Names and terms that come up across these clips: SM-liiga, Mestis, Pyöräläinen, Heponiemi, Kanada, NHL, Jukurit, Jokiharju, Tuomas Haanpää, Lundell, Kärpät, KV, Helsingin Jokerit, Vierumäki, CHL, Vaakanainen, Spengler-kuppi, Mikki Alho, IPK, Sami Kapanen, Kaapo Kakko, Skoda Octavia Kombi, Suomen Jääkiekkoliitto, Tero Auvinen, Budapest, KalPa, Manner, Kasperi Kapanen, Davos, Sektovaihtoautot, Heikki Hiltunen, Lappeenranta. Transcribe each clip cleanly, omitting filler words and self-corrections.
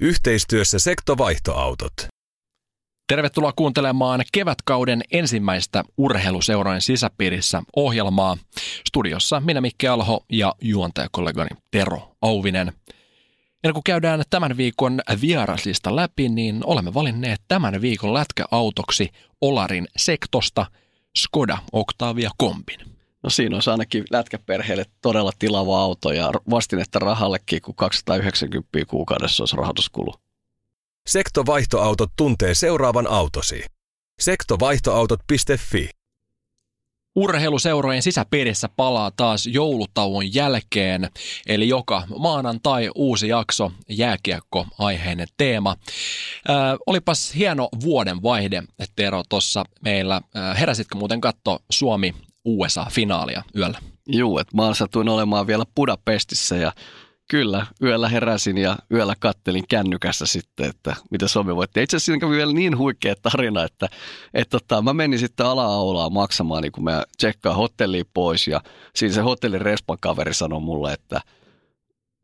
Yhteistyössä Sektovaihtoautot. Tervetuloa kuuntelemaan kevätkauden ensimmäistä Urheiluseurojen sisäpiirissä ohjelmaa. Studiossa minä Mikki Alho ja juontajakollegani Tero Auvinen. Ja kun käydään tämän viikon vieraslista läpi, niin olemme valinneet tämän viikon lätkäautoksi Olarin sektosta Skoda Octavia Kombin. No siinä on ainakin lätkäperheelle todella tilava auto ja vastinetta rahallekin, kun 290 kuukaudessa olisi rahoituskulu. Sektovaihtoautot tuntee seuraavan autosi. Sektovaihtoautot.fi. Urheiluseurojen sisäpiirissä palaa taas joulutauon jälkeen, eli joka maanantai uusi jakso, jääkiekko-aiheinen teema. Olipas hieno vuodenvaihde, Tero, tuossa meillä. Heräsitkö muuten katsoa Suomi-USA-finaalia yöllä? Juu, että mä satuin olemaan vielä Budapestissä ja kyllä, yöllä heräsin ja yöllä kattelin kännykässä sitten, että mitä Suomi voitti. Itse asiassa siinä kävi vielä niin huikea tarina, että mä menin sitten ala-aulaa maksamaan, niin kun mä tsekkaan hotellia pois. Ja siinä se hotellin respan kaveri sanoi mulle, että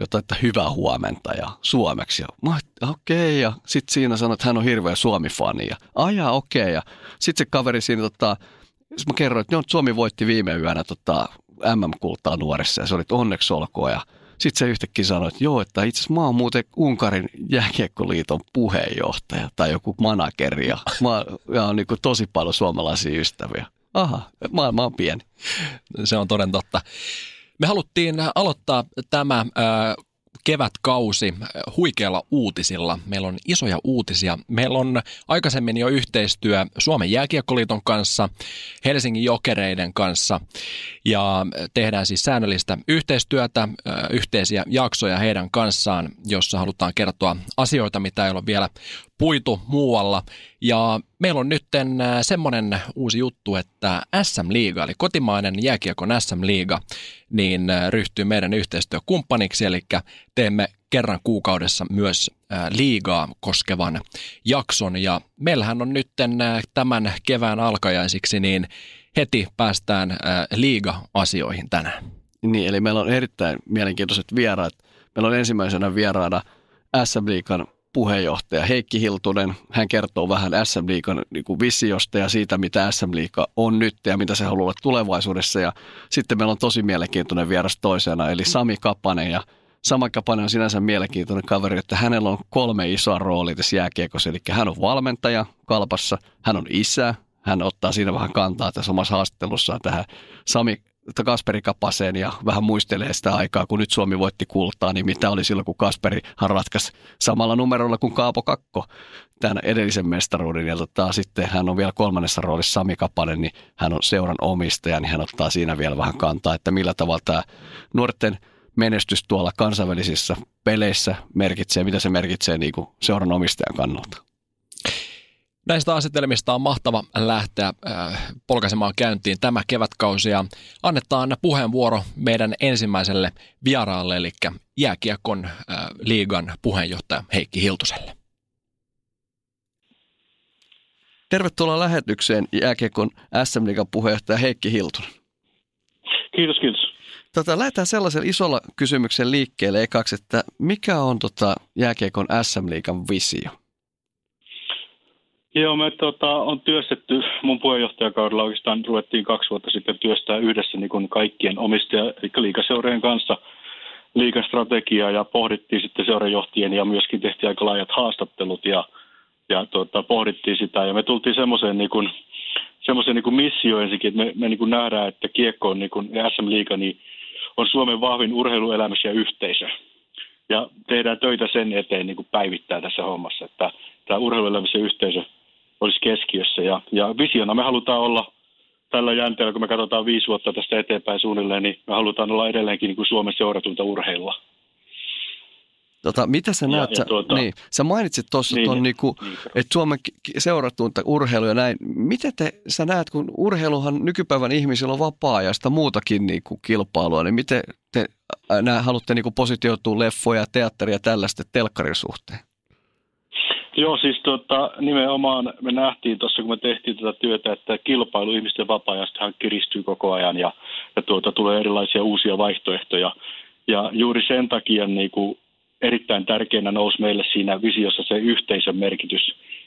jotain, että hyvää huomenta ja suomeksi. Ja mä okei, ja sitten siinä sanoi, että hän on hirveä Suomi-fani. Ja ajaa, okei. Ja sitten se kaveri siinä, mä kerroin, että Suomi voitti viime yönä MM-kultaa nuorissa ja se oli, että onneksi olkoon ja sitten se yhtäkkiä sanoi, että joo, että itse asiassa mä oon muuten Unkarin Jääkiekkoliiton puheenjohtaja tai joku manageri ja mä oon niin kuin tosi paljon suomalaisia ystäviä. Aha, maailma on pieni. Se on toden totta. Me haluttiin aloittaa tämä kevätkausi huikealla uutisilla. Meillä on isoja uutisia. Meillä on aikaisemmin jo yhteistyö Suomen Jääkiekkoliiton kanssa, Helsingin Jokereiden kanssa ja tehdään siis säännöllistä yhteistyötä, yhteisiä jaksoja heidän kanssaan, jossa halutaan kertoa asioita, mitä ei ole vielä puitu muualla. Ja meillä on nyt semmoinen uusi juttu, että SM-liiga, eli kotimainen jääkiekon SM-liiga, niin ryhtyy meidän yhteistyökumppaniksi, eli teemme kerran kuukaudessa myös liigaa koskevan jakson. Ja meillähän on nyt tämän kevään alkajaisiksi, niin heti päästään liiga-asioihin tänään. Niin, eli meillä on erittäin mielenkiintoiset vieraat. Meillä on ensimmäisenä vieraana SM-liigan puheenjohtaja Heikki Hiltunen. Hän kertoo vähän SM-liigan visiosta ja siitä, mitä SM-liiga on nyt ja mitä se haluaa olla tulevaisuudessa. Ja sitten meillä on tosi mielenkiintoinen vieras toisena, eli Sami Kapanen. Ja Sami Kapanen on sinänsä mielenkiintoinen kaveri, että hänellä on 3 isoa roolia tässä jääkiekossa. Eli hän on valmentaja KalPassa, hän on isä, hän ottaa siinä vähän kantaa tässä omassa haastattelussaan tähän Kasperi Kapaseen ja vähän muistelee sitä aikaa, kun nyt Suomi voitti kultaa, niin mitä oli silloin, kun Kasperihan ratkaisi samalla numerolla kuin Kaapo Kakko tämän edellisen mestaruuden. Ja sitten hän on vielä 3. roolissa Sami Kapanen, niin hän on seuran omistaja, niin hän ottaa siinä vielä vähän kantaa, että millä tavalla tämä nuorten menestys tuolla kansainvälisissä peleissä merkitsee, mitä se merkitsee niin kuin seuran omistajan kannalta. Näistä asetelmista on mahtava lähteä polkaisemaan käyntiin tämä kevätkausi ja annetaan puheenvuoro meidän ensimmäiselle vieraalle, eli jääkiekon liigan puheenjohtaja Heikki Hiltuselle. Tervetuloa lähetykseen jääkiekon SM-liigan puheenjohtaja Heikki Hiltunen. Kiitos, kiitos. Lähdetään sellaisella isolla kysymyksen liikkeelle ekaksi, että mikä on jääkiekon SM-liigan visio? Joo, me on työstetty, mun puheenjohtajakaudella oikeastaan ruvettiin 2 vuotta sitten työstää yhdessä niin kuin kaikkien omistaja- eli liigaseurien kanssa liigastrategiaa ja pohdittiin sitten seurajohtien ja myöskin tehtiin aika laajat haastattelut ja pohdittiin sitä ja me tultiin semmoiseen niin kuin missioon ensinnäkin, että me niin kuin nähdään, että kiekko on niin kuin SM-liiga niin on Suomen vahvin urheiluelämys ja yhteisö ja tehdään töitä sen eteen niin kuin päivittää tässä hommassa, että tämä urheiluelämisen yhteisö olisi keskiössä. Ja visiona me halutaan olla tällä jänteellä, kun me katsotaan 5 vuotta tästä eteenpäin suunnilleen, niin me halutaan olla edelleenkin niin kuin Suomen seuratunta urheilla. Mitä sä näet? Niin, sä mainitsit tuossa, niin, niinku, että Suomen seurattuinta urheiluja näin. Mitä sä näet, kun urheiluhan nykypäivän ihmisillä on vapaa-ajasta muutakin niinku kilpailua, niin miten te haluatte niinku positioitua leffoja, teatteria ja tällaista telkkarin suhteen? Joo, siis nimenomaan me nähtiin tuossa, kun me tehtiin tätä työtä, että kilpailu ihmisten vapaa-ajastahan kiristyy koko ajan ja tulee erilaisia uusia vaihtoehtoja. Ja juuri sen takia niinku, erittäin tärkeänä nousi meille siinä visiossa se yhteisön merkitys,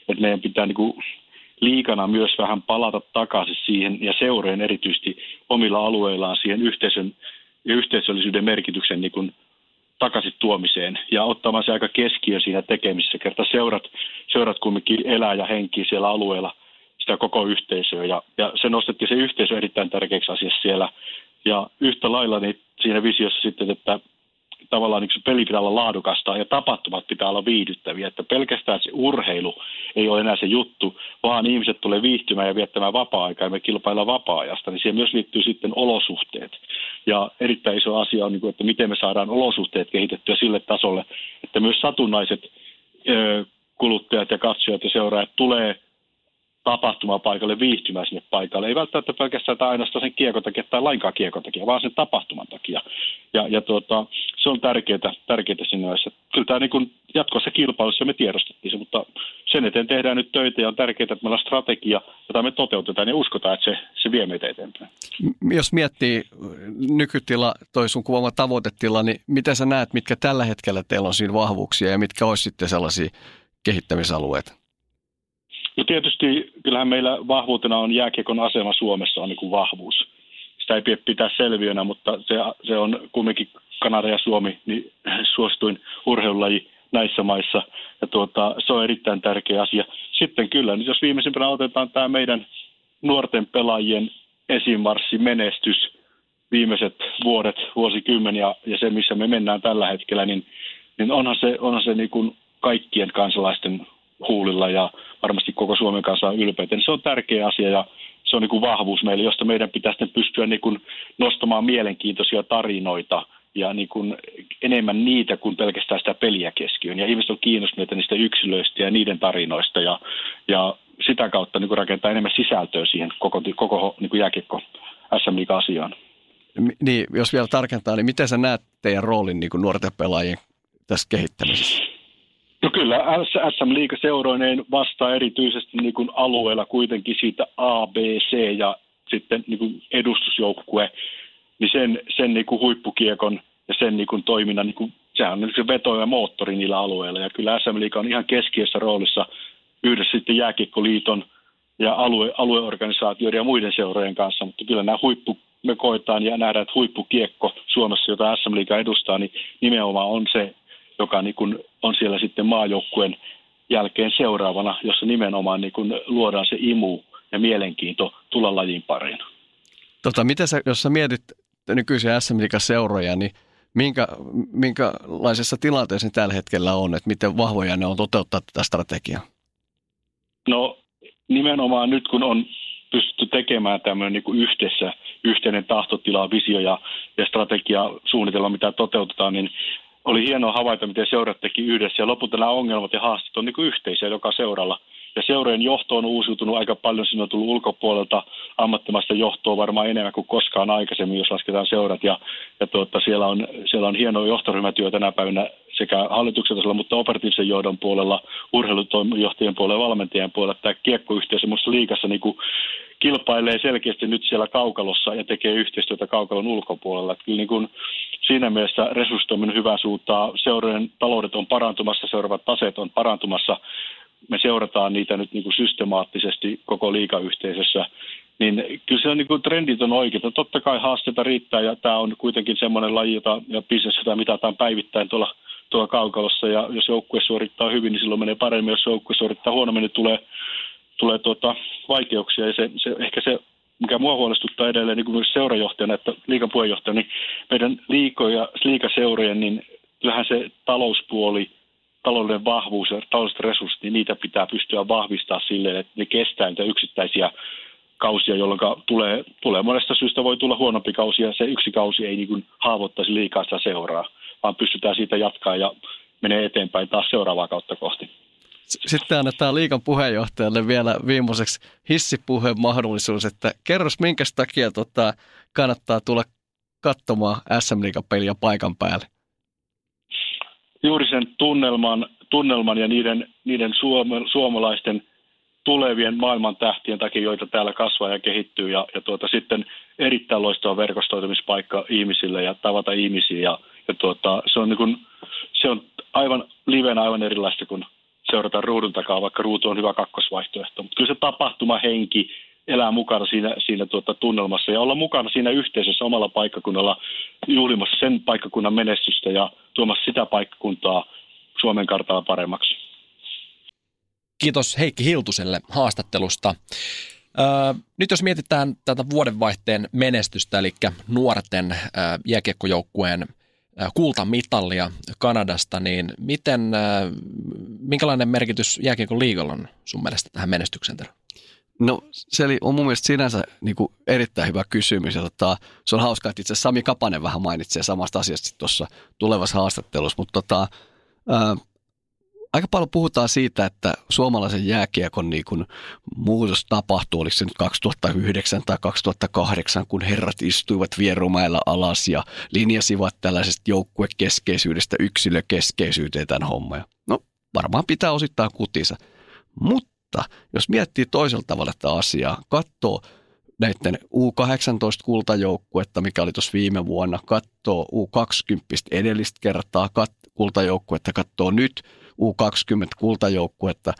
että meidän pitää niinku liigana myös vähän palata takaisin siihen ja seurojen erityisesti omilla alueillaan siihen yhteisön ja yhteisöllisyyden merkityksen niinku takaisin tuomiseen ja ottamaan se aika keskiö siinä tekemisessä. Kerta seurat kumminkin elää ja henkii siellä alueella sitä koko yhteisöä ja se nostettiin se yhteisö erittäin tärkeäksi asiassa siellä ja yhtä lailla niin siinä visiossa sitten, että tavallaan niin peli pitää olla laadukasta ja tapahtumat pitää olla viihdyttäviä, että pelkästään se urheilu ei ole enää se juttu, vaan ihmiset tulee viihtymään ja viettämään vapaa-aikaa ja me kilpaillaan vapaa-ajasta, niin siihen myös liittyy sitten olosuhteet. Ja erittäin iso asia on, että miten me saadaan olosuhteet kehitettyä sille tasolle, että myös satunnaiset kuluttajat ja katsojat ja seuraajat tulee tapahtumapaikalle viihtymään sinne paikalle. Ei välttämättä pelkästään ainoastaan sen kiekon takia tai lainkaan kiekon takia, vaan sen tapahtuman takia. Ja se on tärkeää siinä. Kyllä tämä niin kuin jatkossa kilpailussa me tiedostettiin se, mutta sen eteen tehdään nyt töitä ja on tärkeää, että meillä on strategia, jota me toteutetaan ja uskotaan, että se vie meitä eteenpäin. Jos miettii nykytila, toi sun kuvaama tavoitetila, niin mitä sä näet, mitkä tällä hetkellä teillä on siinä vahvuuksia ja mitkä olisi sitten sellaisia kehittämisalueita? No tietysti kyllähän meillä vahvuutena on jääkiekon asema Suomessa on niin kuin vahvuus. Sitä ei pitää selviönä, mutta se on kumminkin Kanada ja Suomi niin suosituin urheilulaji näissä maissa. Ja se on erittäin tärkeä asia. Sitten kyllä, niin jos viimeisimpänä otetaan tämä meidän nuorten pelaajien esimarssimenestys viimeiset vuodet, vuosikymmeniä ja se, missä me mennään tällä hetkellä, niin onhan se niin kuin kaikkien kansalaisten huulilla ja varmasti koko Suomen kanssa on ylpeitä. Se on tärkeä asia ja se on niin kuin vahvuus meille, josta meidän pitää sitten pystyä niin kuin nostamaan mielenkiintoisia tarinoita ja niin kuin enemmän niitä kuin pelkästään sitä peliä keskiöön. Ja ihmiset on kiinnostuneita niistä yksilöistä ja niiden tarinoista ja sitä kautta niin kuin rakentaa enemmän sisältöä siihen koko niin kuin jääkiekko SM-liiga-asiaan. Niin, jos vielä tarkentaa, niin miten sä näet teidän roolin niin kuin nuorten pelaajien tässä kehittämisessä? No kyllä, SM-liiga seuroineen vastaa erityisesti niin kuin alueella kuitenkin siitä A, B, C ja sitten niin kuin edustusjoukkue, niin sen niin kuin huippukiekon ja sen niin kuin toiminnan, niin kuin, sehän on niin kuin se veto ja moottori niillä alueilla. Ja kyllä SM-liiga on ihan keskiössä roolissa yhdessä sitten Jääkiekkoliiton ja alueorganisaatioiden ja muiden seurojen kanssa, mutta kyllä nämä me koetaan ja nähdään, että huippukiekko Suomessa, jota SM-liiga edustaa, niin nimenomaan on se, joka niin kuin on siellä sitten maajoukkueen jälkeen seuraavana, jossa nimenomaan niin kuin luodaan se imu ja mielenkiinto tulla lajin pariin. Mitä jos sä mietit nykyisiä SM-liiga-seuroja, niin minkälaisessa tilanteessa ne tällä hetkellä on, että miten vahvoja ne on toteuttaa tätä strategiaa? No nimenomaan nyt, kun on pystytty tekemään tämmöinen niin kuin yhdessä, yhteinen tahtotila, visio ja strategia, suunnitelma, mitä toteutetaan, niin oli hienoa havaita, miten seurat teki yhdessä ja lopulta nämä ongelmat ja haasteet on niin kuin yhteisiä joka seuralla. Ja seurojen johto on uusiutunut aika paljon, siinä on tullut ulkopuolelta ammattimaista johtoa varmaan enemmän kuin koskaan aikaisemmin, jos lasketaan seurat. Ja siellä on hienoa johtoryhmätyö tänä päivänä sekä hallituksen tasolla, mutta operatiivisen johdon puolella, urheilujohtajien puolella ja valmentajien puolella. Tämä kiekkoyhteisö musta liigassa niin kuin kilpailee selkeästi nyt siellä kaukalossa ja tekee yhteistyötä kaukalon ulkopuolella. Että kyllä niin kuin siinä mielessä resursoiminen hyvää suuntaa. Seurojen taloudet on parantumassa, seuraavat taseet on parantumassa. Me seurataan niitä nyt niin kuin systemaattisesti koko liigayhteisössä. Niin kyllä se on, niin kuin trendit on oikeita. Totta kai haasteita riittää ja tämä on kuitenkin semmoinen laji, jota ja bisnes, jota mitataan päivittäin tuolla kaukalossa. Ja jos joukkue suorittaa hyvin, niin silloin menee paremmin. Jos joukkue suorittaa huonommin, niin tulee vaikeuksia ja se, mikä mua huolestuttaa edelleen niin kuin myös seurajohtajana, että liigan puheenjohtajana, niin meidän liigaseurojen, niin kyllähän se talouspuoli, taloudellinen vahvuus ja taloudelliset resurssit, niin niitä pitää pystyä vahvistaa silleen, että ne kestää niitä yksittäisiä kausia, jolloin tulee monesta syystä voi tulla huonompi kausi ja se yksi kausi ei niin kuin haavoittaisi liikaa sitä seuraa, vaan pystytään siitä jatkaa ja menee eteenpäin taas seuraavaa kautta kohti. Sitten annetaan liigan puheenjohtajalle vielä viimeiseksi hissipuheen mahdollisuus, että kerros minkä takia kannattaa tulla katsomaan SM-liigapeliä paikan päälle. Juuri sen tunnelman ja niiden suomalaisten tulevien maailman tähtien takia, joita täällä kasvaa ja kehittyy ja sitten erittäin loistava verkostoitumispaikka ihmisille ja tavata ihmisiä ja se on aivan livenä aivan erilaista kuin seurataan ruudun takaa, vaikka ruutu on hyvä kakkosvaihtoehto. Mutta kyllä se tapahtumahenki elää mukana siinä tunnelmassa ja olla mukana siinä yhteisössä omalla paikkakunnalla juhlimassa sen paikkakunnan menestystä ja tuomassa sitä paikkakuntaa Suomen kartalla paremmaksi. Kiitos Heikki Hiltuselle haastattelusta. Nyt jos mietitään tätä vuodenvaihteen menestystä, eli nuorten jääkiekkojoukkueen kultamitalia Kanadasta, niin minkälainen merkitys jääkiekon liigalla on sun mielestä tähän menestykseen, Tero? No se on mun mielestä sinänsä niin kuin erittäin hyvä kysymys. Ja se on hauskaa, että itse asiassa Sami Kapanen vähän mainitsee samasta asiasta tuossa tulevassa haastattelussa, mutta aika paljon puhutaan siitä, että suomalaisen jääkiekon niin kuin muutos tapahtui, oliko se nyt 2009 tai 2008, kun herrat istuivat Vierumäellä alas ja linjasivat tällaisesta joukkuekeskeisyydestä yksilökeskeisyyteen tämän homman. No varmaan pitää osittain kutinsa, mutta jos miettii toisella tavalla tätä asiaa, katsoo näiden U18-kultajoukkuetta, mikä oli tuossa viime vuonna, katsoo U20 edellistä kertaa kultajoukkuetta, katsoo nyt U20-kultajoukkuetta,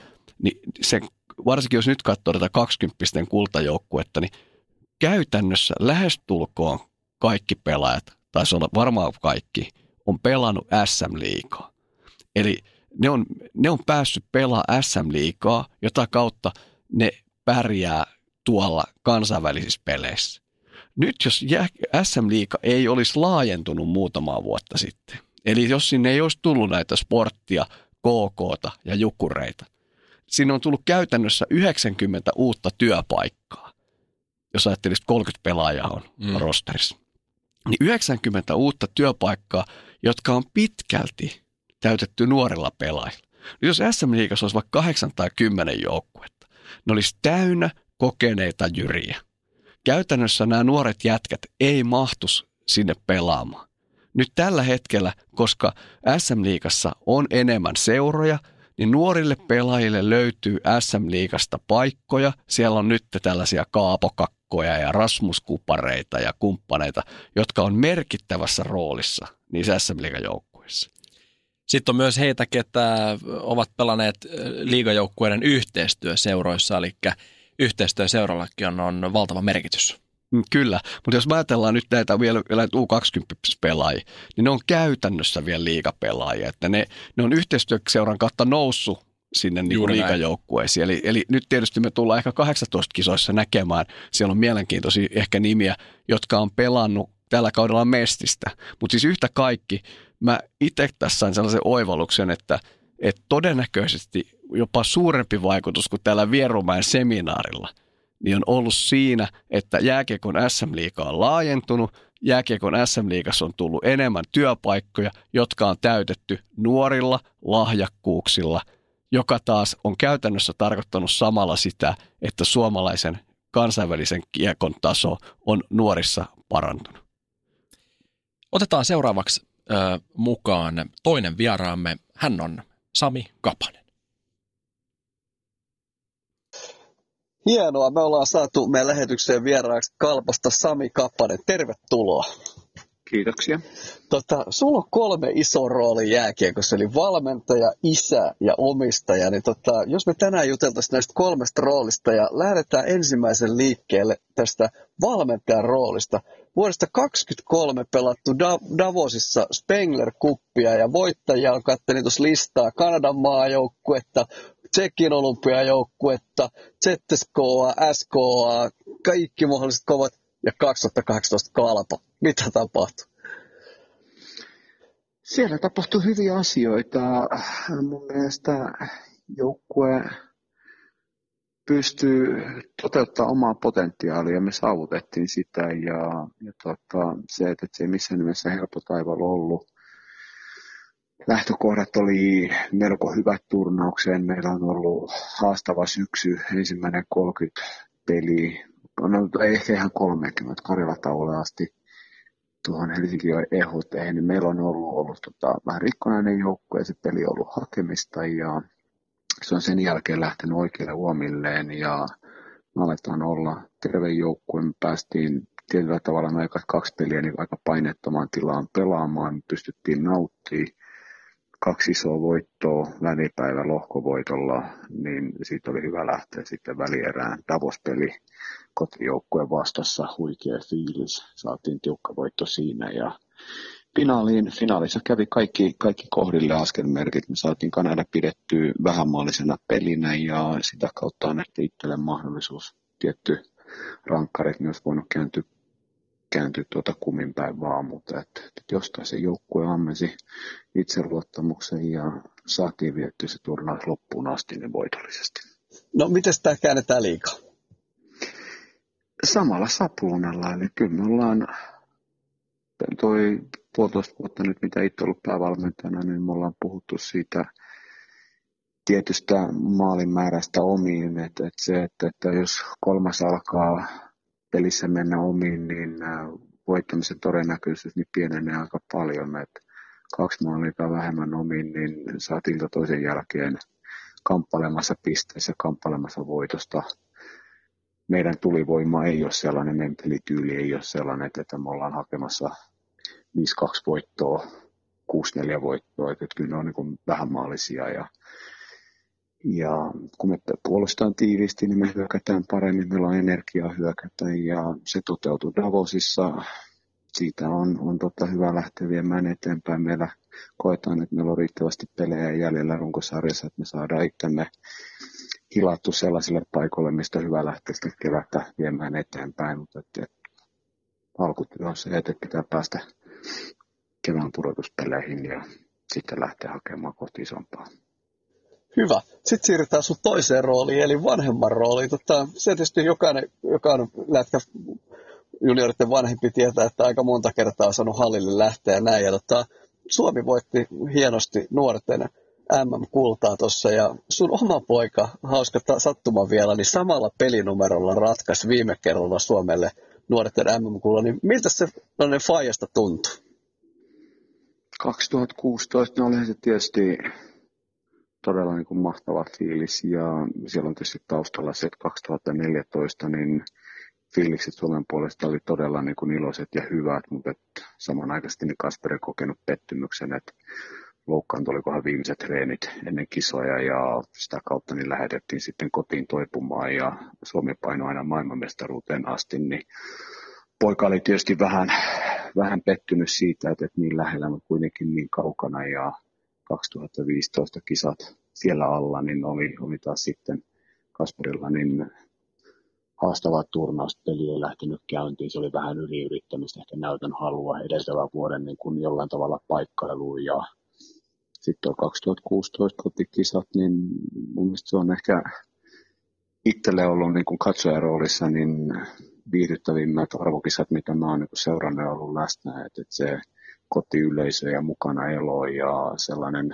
niin se, varsinkin jos nyt katsoo tätä 20-pisten kultajoukkuetta, niin käytännössä lähestulkoon kaikki pelaajat, taisi olla varmaan kaikki, on pelannut SM-liigaa. Eli ne on päässyt pelaamaan SM-liigaa, jota kautta ne pärjää tuolla kansainvälisissä peleissä. Nyt jos SM-liiga ei olisi laajentunut muutamaa vuotta sitten, eli jos sinne ei olisi tullut näitä sporttia, KK:ta ja Jukureita. Siinä on tullut käytännössä 90 uutta työpaikkaa, jos ajattelisit 30 pelaajaa on rosterissa. Niin 90 uutta työpaikkaa, jotka on pitkälti täytetty nuorilla pelaajilla. Niin jos SM-liigassa olisi vaikka 8 tai 10 joukkuetta, ne olisi täynnä kokeneita jyriä. Käytännössä nämä nuoret jätkät ei mahtuisi sinne pelaamaan. Nyt tällä hetkellä, koska SM-liigassa on enemmän seuroja, niin nuorille pelaajille löytyy SM-liigasta paikkoja. Siellä on nyt tällaisia Kaapo Kakkoja ja Rasmuskupareita ja kumppaneita, jotka on merkittävässä roolissa niissä SM-liigajoukkuissa. Sitten on myös heitä, ketä ovat pelanneet liigajoukkueiden yhteistyöseuroissa, eli yhteistyöseurallakin on valtava merkitys. Kyllä, mutta jos ajatellaan nyt näitä vielä U20-pelaajia, niin ne on käytännössä vielä liigapelaajia. Että ne on yhteistyöseuran kautta noussut sinne niin liigajoukkueisiin. Eli nyt tietysti me tullaan ehkä 18 kisoissa näkemään. Siellä on mielenkiintoisia ehkä nimiä, jotka on pelannut tällä kaudella Mestistä. Mutta siis yhtä kaikki, mä itse tässä sain sellaisen oivalluksen, että todennäköisesti jopa suurempi vaikutus kuin täällä Vierumäen seminaarilla niin on ollut siinä, että jääkiekon SM-liiga on laajentunut, jääkiekon SM-liigassa on tullut enemmän työpaikkoja, jotka on täytetty nuorilla lahjakkuuksilla, joka taas on käytännössä tarkoittanut samalla sitä, että suomalaisen kansainvälisen kiekon taso on nuorissa parantunut. Otetaan seuraavaksi mukaan toinen vieraamme, hän on Sami Kapanen. Hienoa, me ollaan saatu meidän lähetykseen vieraaksi KalPasta Sami Kapanen. Tervetuloa. Kiitoksia. Sulla on 3 iso rooli jääkiekossa, eli valmentaja, isä ja omistaja. Niin jos me tänään juteltaisiin näistä 3 roolista ja lähdetään ensimmäisen liikkeelle tästä valmentajan roolista. Vuodesta 2023 pelattu Davosissa Spengler-kuppia ja voittajia on katselin tuossa listaa Kanadan maajoukkuetta, Tsekin olympiajoukkuetta, ZSKA, SKA, kaikki mahdolliset kovat ja 2018 KalPa. Mitä tapahtui? Siellä tapahtui hyviä asioita. Mun mielestä joukkue pystyy toteuttamaan omaa potentiaalia ja me saavutettiin sitä. Ja se ei missään nimessä helppo taival ollut. lähtökohdat oli melko hyvät turnaukseen. Meillä on ollut haastava syksy, ensimmäinen 30 peliä, no ei ehkä ihan 30, Karjala-tauolle asti tuohon Helsingin ehoteihin. Niin meillä on ollut vähän rikkonainen joukko ja se peli on ollut hakemista ja se on sen jälkeen lähtenyt oikeille uomilleen ja me aletaan olla terve joukkue. Me päästiin tietyllä tavalla me ekat 2 peliä niin aika painettomaan tilaan pelaamaan, me pystyttiin nauttimaan. 2 isoa voittoa välipäivä lohkovoitolla, niin siitä oli hyvä lähteä sitten välierään. Davos-peli kotijoukkueen vastassa, huikea fiilis, saatiin tiukka voitto siinä ja finaalissa kävi kaikki kohdille askelmerkit. Me saatiin Kanada pidettyä vähämaallisena pelinä ja sitä kautta annettiin itselle mahdollisuus. Tietty rankkarit myös voinut kääntyy kummin päin vaan, mutta että jostain se joukkue ammensi itseluottamuksen ja saatiin viettyä se turnaus loppuun asti niin voitollisesti. No mites tämä käännetään liikaa? Samalla sapluunalla, eli kyllä me ollaan toi 1,5 vuotta nyt, mitä itse ollut päävalmentajana, niin me ollaan puhuttu siitä tietystä maalimäärästä omiin, että jos kolmas alkaa pelissä mennä omiin, niin voittamisen todennäköisyys niin pienenee aika paljon. Että 2 maalia vähemmän omiin, niin saat ilta toisen jälkeen kamppailemassa pisteissä, kamppailemassa voitosta. Meidän tulivoima ei ole sellainen, meidän pelityyli ei ole sellainen, että me ollaan hakemassa 5-2 voittoa, 6-4 voittoa. Että kyllä ne on niin vähän maallisia ja kun me puolustetaan tiiviisti, niin me hyökätään paremmin, meillä on energiaa hyökätä ja se toteutui Davosissa. Siitä on hyvä lähteä viemään eteenpäin. Meillä koetaan, että meillä on riittävästi pelejä jäljellä runkosarjassa, että me saadaan itsemme hilattu sellaisille paikoille, mistä hyvä lähteä sitten kevättä viemään eteenpäin. Mutta alkutyö on se, että pitää päästä kevään pudotuspeleihin ja sitten lähteä hakemaan kohti isompaa. Hyvä. Sitten siirrytään sun toiseen rooliin, eli vanhemman rooliin. Se tietysti jokainen, joka on lätkä junioritten vanhempi, tietää, että aika monta kertaa on saanut hallille lähteä ja näin. Ja Suomi voitti hienosti nuorten MM-kultaa tuossa ja sun oma poika, hauska sattuma vielä, niin samalla pelinumerolla ratkaisi viime kerralla Suomelle nuorten MM-kullan. Niin miltä se noiden faijasta tuntui? 2016 oli se tietysti todella niin kuin mahtava fiilis ja siellä on tietysti taustalla se, että 2014 niin fiilikset Suomen puolesta oli todella niin kuin iloiset ja hyvät, mutta samanaikaisesti niin Kasperi on kokenut pettymyksen, että loukkaantui olikohan viimeiset treenit ennen kisoja ja sitä kautta niin lähetettiin sitten kotiin toipumaan ja Suomi painoi aina maailmanmestaruuteen asti, niin poika oli tietysti vähän pettynyt siitä, että niin lähellä, mutta kuitenkin niin kaukana ja 2015 kisat siellä alla, niin oli taas sitten Kasparilla niin haastava turnaus, peli ei lähtenyt käyntiin, se oli vähän yliyrittämistä, ehkä näytön halua edeltävän vuoden niin kuin jollain tavalla paikkailuun ja sitten 2016 kotikisat, niin mun mielestä se on ehkä itselle ollut niin kuin katsojaroolissa niin viihdyttävimmät arvokisat, mitä mä oon niin kuin seurannut ja ollut läsnä, että se kotiyleisö ja mukana elo ja sellainen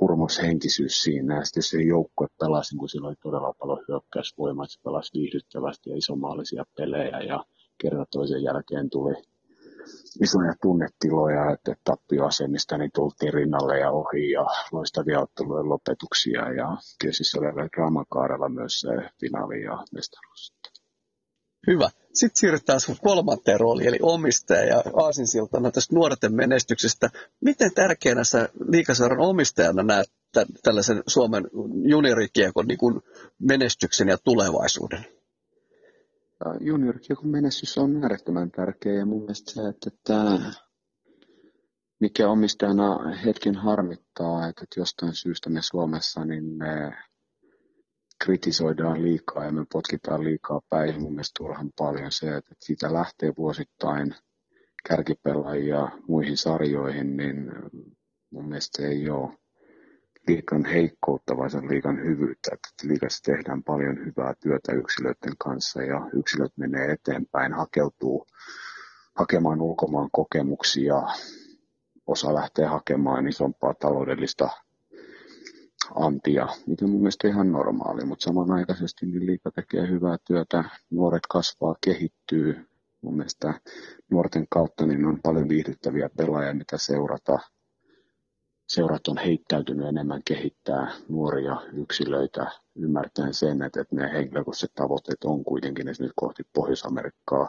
hurmoshenkisyys siinä. Ja sitten se joukkue pelasi, niin kun sillä oli todella paljon hyökkäysvoimaa, se pelasi viihdyttävästi ja isomaallisia pelejä ja kerta toisen jälkeen tuli isoja tunnetiloja, että tappioasemista niin tultiin rinnalle ja ohi ja loistavia ottelujen lopetuksia ja tietysti se oli draaman kaarella myös se finaali ja mestaruus. Hyvä. Sitten siirrytään sun kolmanteen rooliin, eli omistaja ja aasinsiltana tästä nuorten menestyksestä. Miten tärkeänä sä liigaseuran omistajana näet tällaisen Suomen juniorikiekon niin kuin menestyksen ja tulevaisuuden? Juniorikiekon menestys on äärettömän tärkeä ja mun mielestä se, että mikä omistajana hetken harmittaa, että jostain syystä me Suomessa niin me kritisoidaan liikaa ja me potkitaan liikaa päin. Mun mielestä turhan paljon se, että siitä lähtee vuosittain kärkipelaajia muihin sarjoihin, niin mun mielestä se ei ole liigan heikkoutta, vaan se on liigan hyvyyttä. Että liigassa tehdään paljon hyvää työtä yksilöiden kanssa ja yksilöt menee eteenpäin, hakeutuu hakemaan ulkomaan kokemuksia, osa lähtee hakemaan isompaa taloudellista antia, mikä on mun mielestä ihan normaali, mutta samanaikaisesti niin liiga tekee hyvää työtä, nuoret kasvaa, kehittyy. Mun mielestä nuorten kautta niin on paljon viihdyttäviä pelaajia, mitä seurata. Seurat on heittäytynyt enemmän kehittää nuoria yksilöitä, ymmärtäen sen, että ne henkilökohtaiset tavoitteet on kuitenkin esimerkiksi kohti Pohjois-Amerikkaa.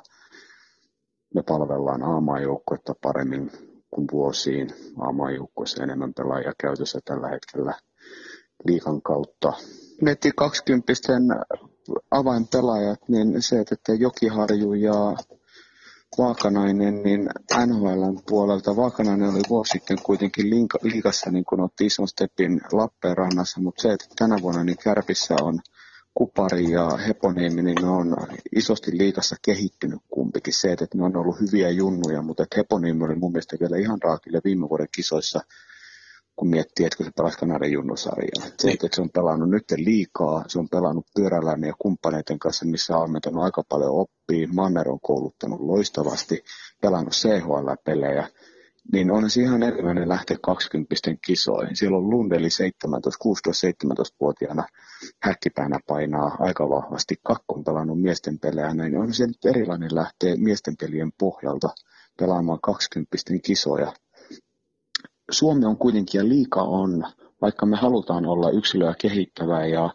Me palvellaan A-maajoukkuetta paremmin kuin vuosiin. A-maajoukkuessa enemmän pelaajia käytössä tällä hetkellä liigan kautta. Netti 20-pisten avainpelaajat, niin se, että Jokiharju ja Vaakanainen, niin NHL:n puolelta Vaakanainen oli vuosi sitten kuitenkin liigassa, niin kun otti ison stepin Lappeenrannassa, mutta se, että tänä vuonna niin Kärpissä on Kupari ja Heponiemi, niin ne on isosti liigassa kehittynyt kumpikin. Se, että ne on ollut hyviä junnuja, mutta Heponiemi oli mun mielestä vielä ihan raakille viime vuoden kisoissa, kun miettii, että kun se pelasi Kanadan junnusarjaa. Se, että se on pelannut nyt liikaa, se on pelannut Pyöräläinen ja kumppaneiden kanssa, missä on ammentanut aika paljon oppia. Manner on kouluttanut loistavasti, pelannut CHL-pelejä. Niin on se ihan erilainen lähteä 20-pisten kisoihin. Siellä on Lundeli 16-17-vuotiaana häkkipäänä painaa aika vahvasti. Kakko on pelannut miesten pelejä, niin on se nyt erilainen lähteä miesten pelien pohjalta pelaamaan 20-pisten kisoja. Suomi on kuitenkin ja liiga on, vaikka me halutaan olla yksilöä kehittävää ja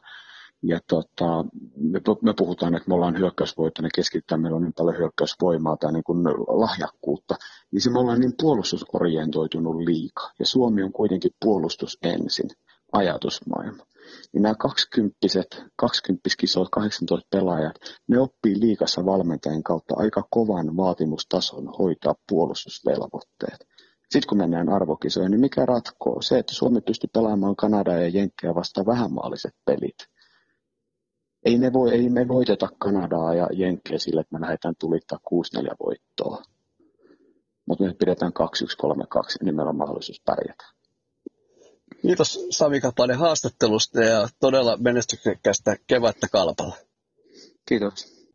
me puhutaan, että me ollaan hyökkäysvoittainen keskittää, meillä on niin paljon hyökkäysvoimaa tai niin kuin lahjakkuutta, niin se me ollaan niin puolustusorientoitunut liiga. Ja Suomi on kuitenkin puolustus ensin, ajatusmaailma. Niin nämä 20-kisoit, 18 pelaajat, ne oppii liigassa valmentajien kautta aika kovan vaatimustason hoitaa puolustusvelvoitteet. Sitten kun mennään arvokisoihin, niin mikä ratkoo? Se, että Suomi pystyy pelaamaan Kanadaa ja Jenkkiä vasta vähämaalliset pelit. Ei me voiteta Kanadaa ja Jenkkiä sille, että me lähdetään tulittaa 6-4 voittoa. Mutta me pidetään 2-1-3-2, niin meillä on mahdollisuus pärjätä. Kiitos Sami Kapanen haastattelusta ja todella menestyksekästä kevättä KalPalla. Kiitos.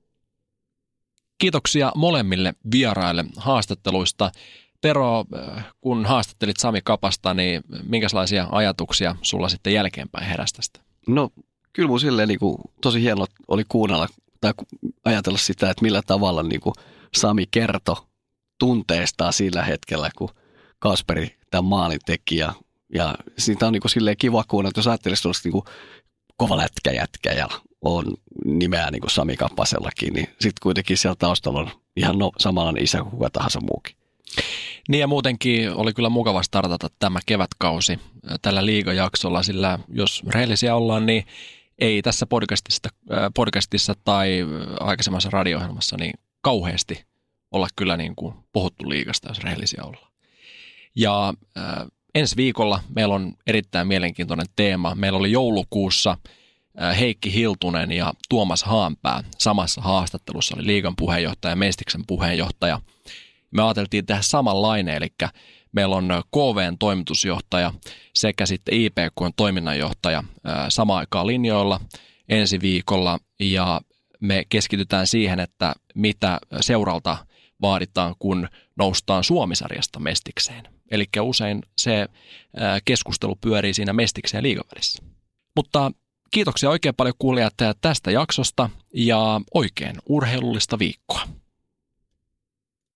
Kiitoksia molemmille vieraille haastatteluista. Tero, kun haastattelit Sami Kapasta, niin minkälaisia ajatuksia sulla sitten jälkeenpäin heräsi tästä? No kyllä mun silleen niin kuin, tosi hieno oli kuunnella tai ajatella sitä, että millä tavalla niin kuin Sami kertoi tunteestaan sillä hetkellä, kun Kasperi tämän maalin teki. Ja siitä on niin kuin silleen kiva kuunnella, että jos ajattelisi tuollaista niin kova lätkäjätkä ja on nimeä niin kuin Sami Kapasellakin, niin sitten kuitenkin siellä taustalla on ihan samanlainen isä kuin kuka tahansa muukin. Niin ja muutenkin oli kyllä mukava startata tämä kevätkausi tällä liigajaksolla, sillä jos rehellisiä ollaan, niin ei tässä podcastissa tai aikaisemmassa radio-ohjelmassa niin kauheasti olla kyllä niin kuin puhuttu liigasta, jos rehellisiä ollaan. Ja ensi viikolla meillä on erittäin mielenkiintoinen teema. Meillä oli joulukuussa Heikki Hiltunen ja Tuomas Haanpää samassa haastattelussa, oli liigan puheenjohtaja ja Mestiksen puheenjohtaja. Me ajateltiin tehdä samanlainen, eli meillä on KV:n toimitusjohtaja sekä sitten IPK:n toiminnanjohtaja samaan aikaan linjoilla ensi viikolla, ja me keskitytään siihen, että mitä seuralta vaaditaan, kun noustaan Suomi-sarjasta Mestikseen. Eli usein se keskustelu pyörii siinä Mestiksen ja liigan välissä. Mutta kiitoksia oikein paljon kuulijat tästä jaksosta ja oikein urheilullista viikkoa.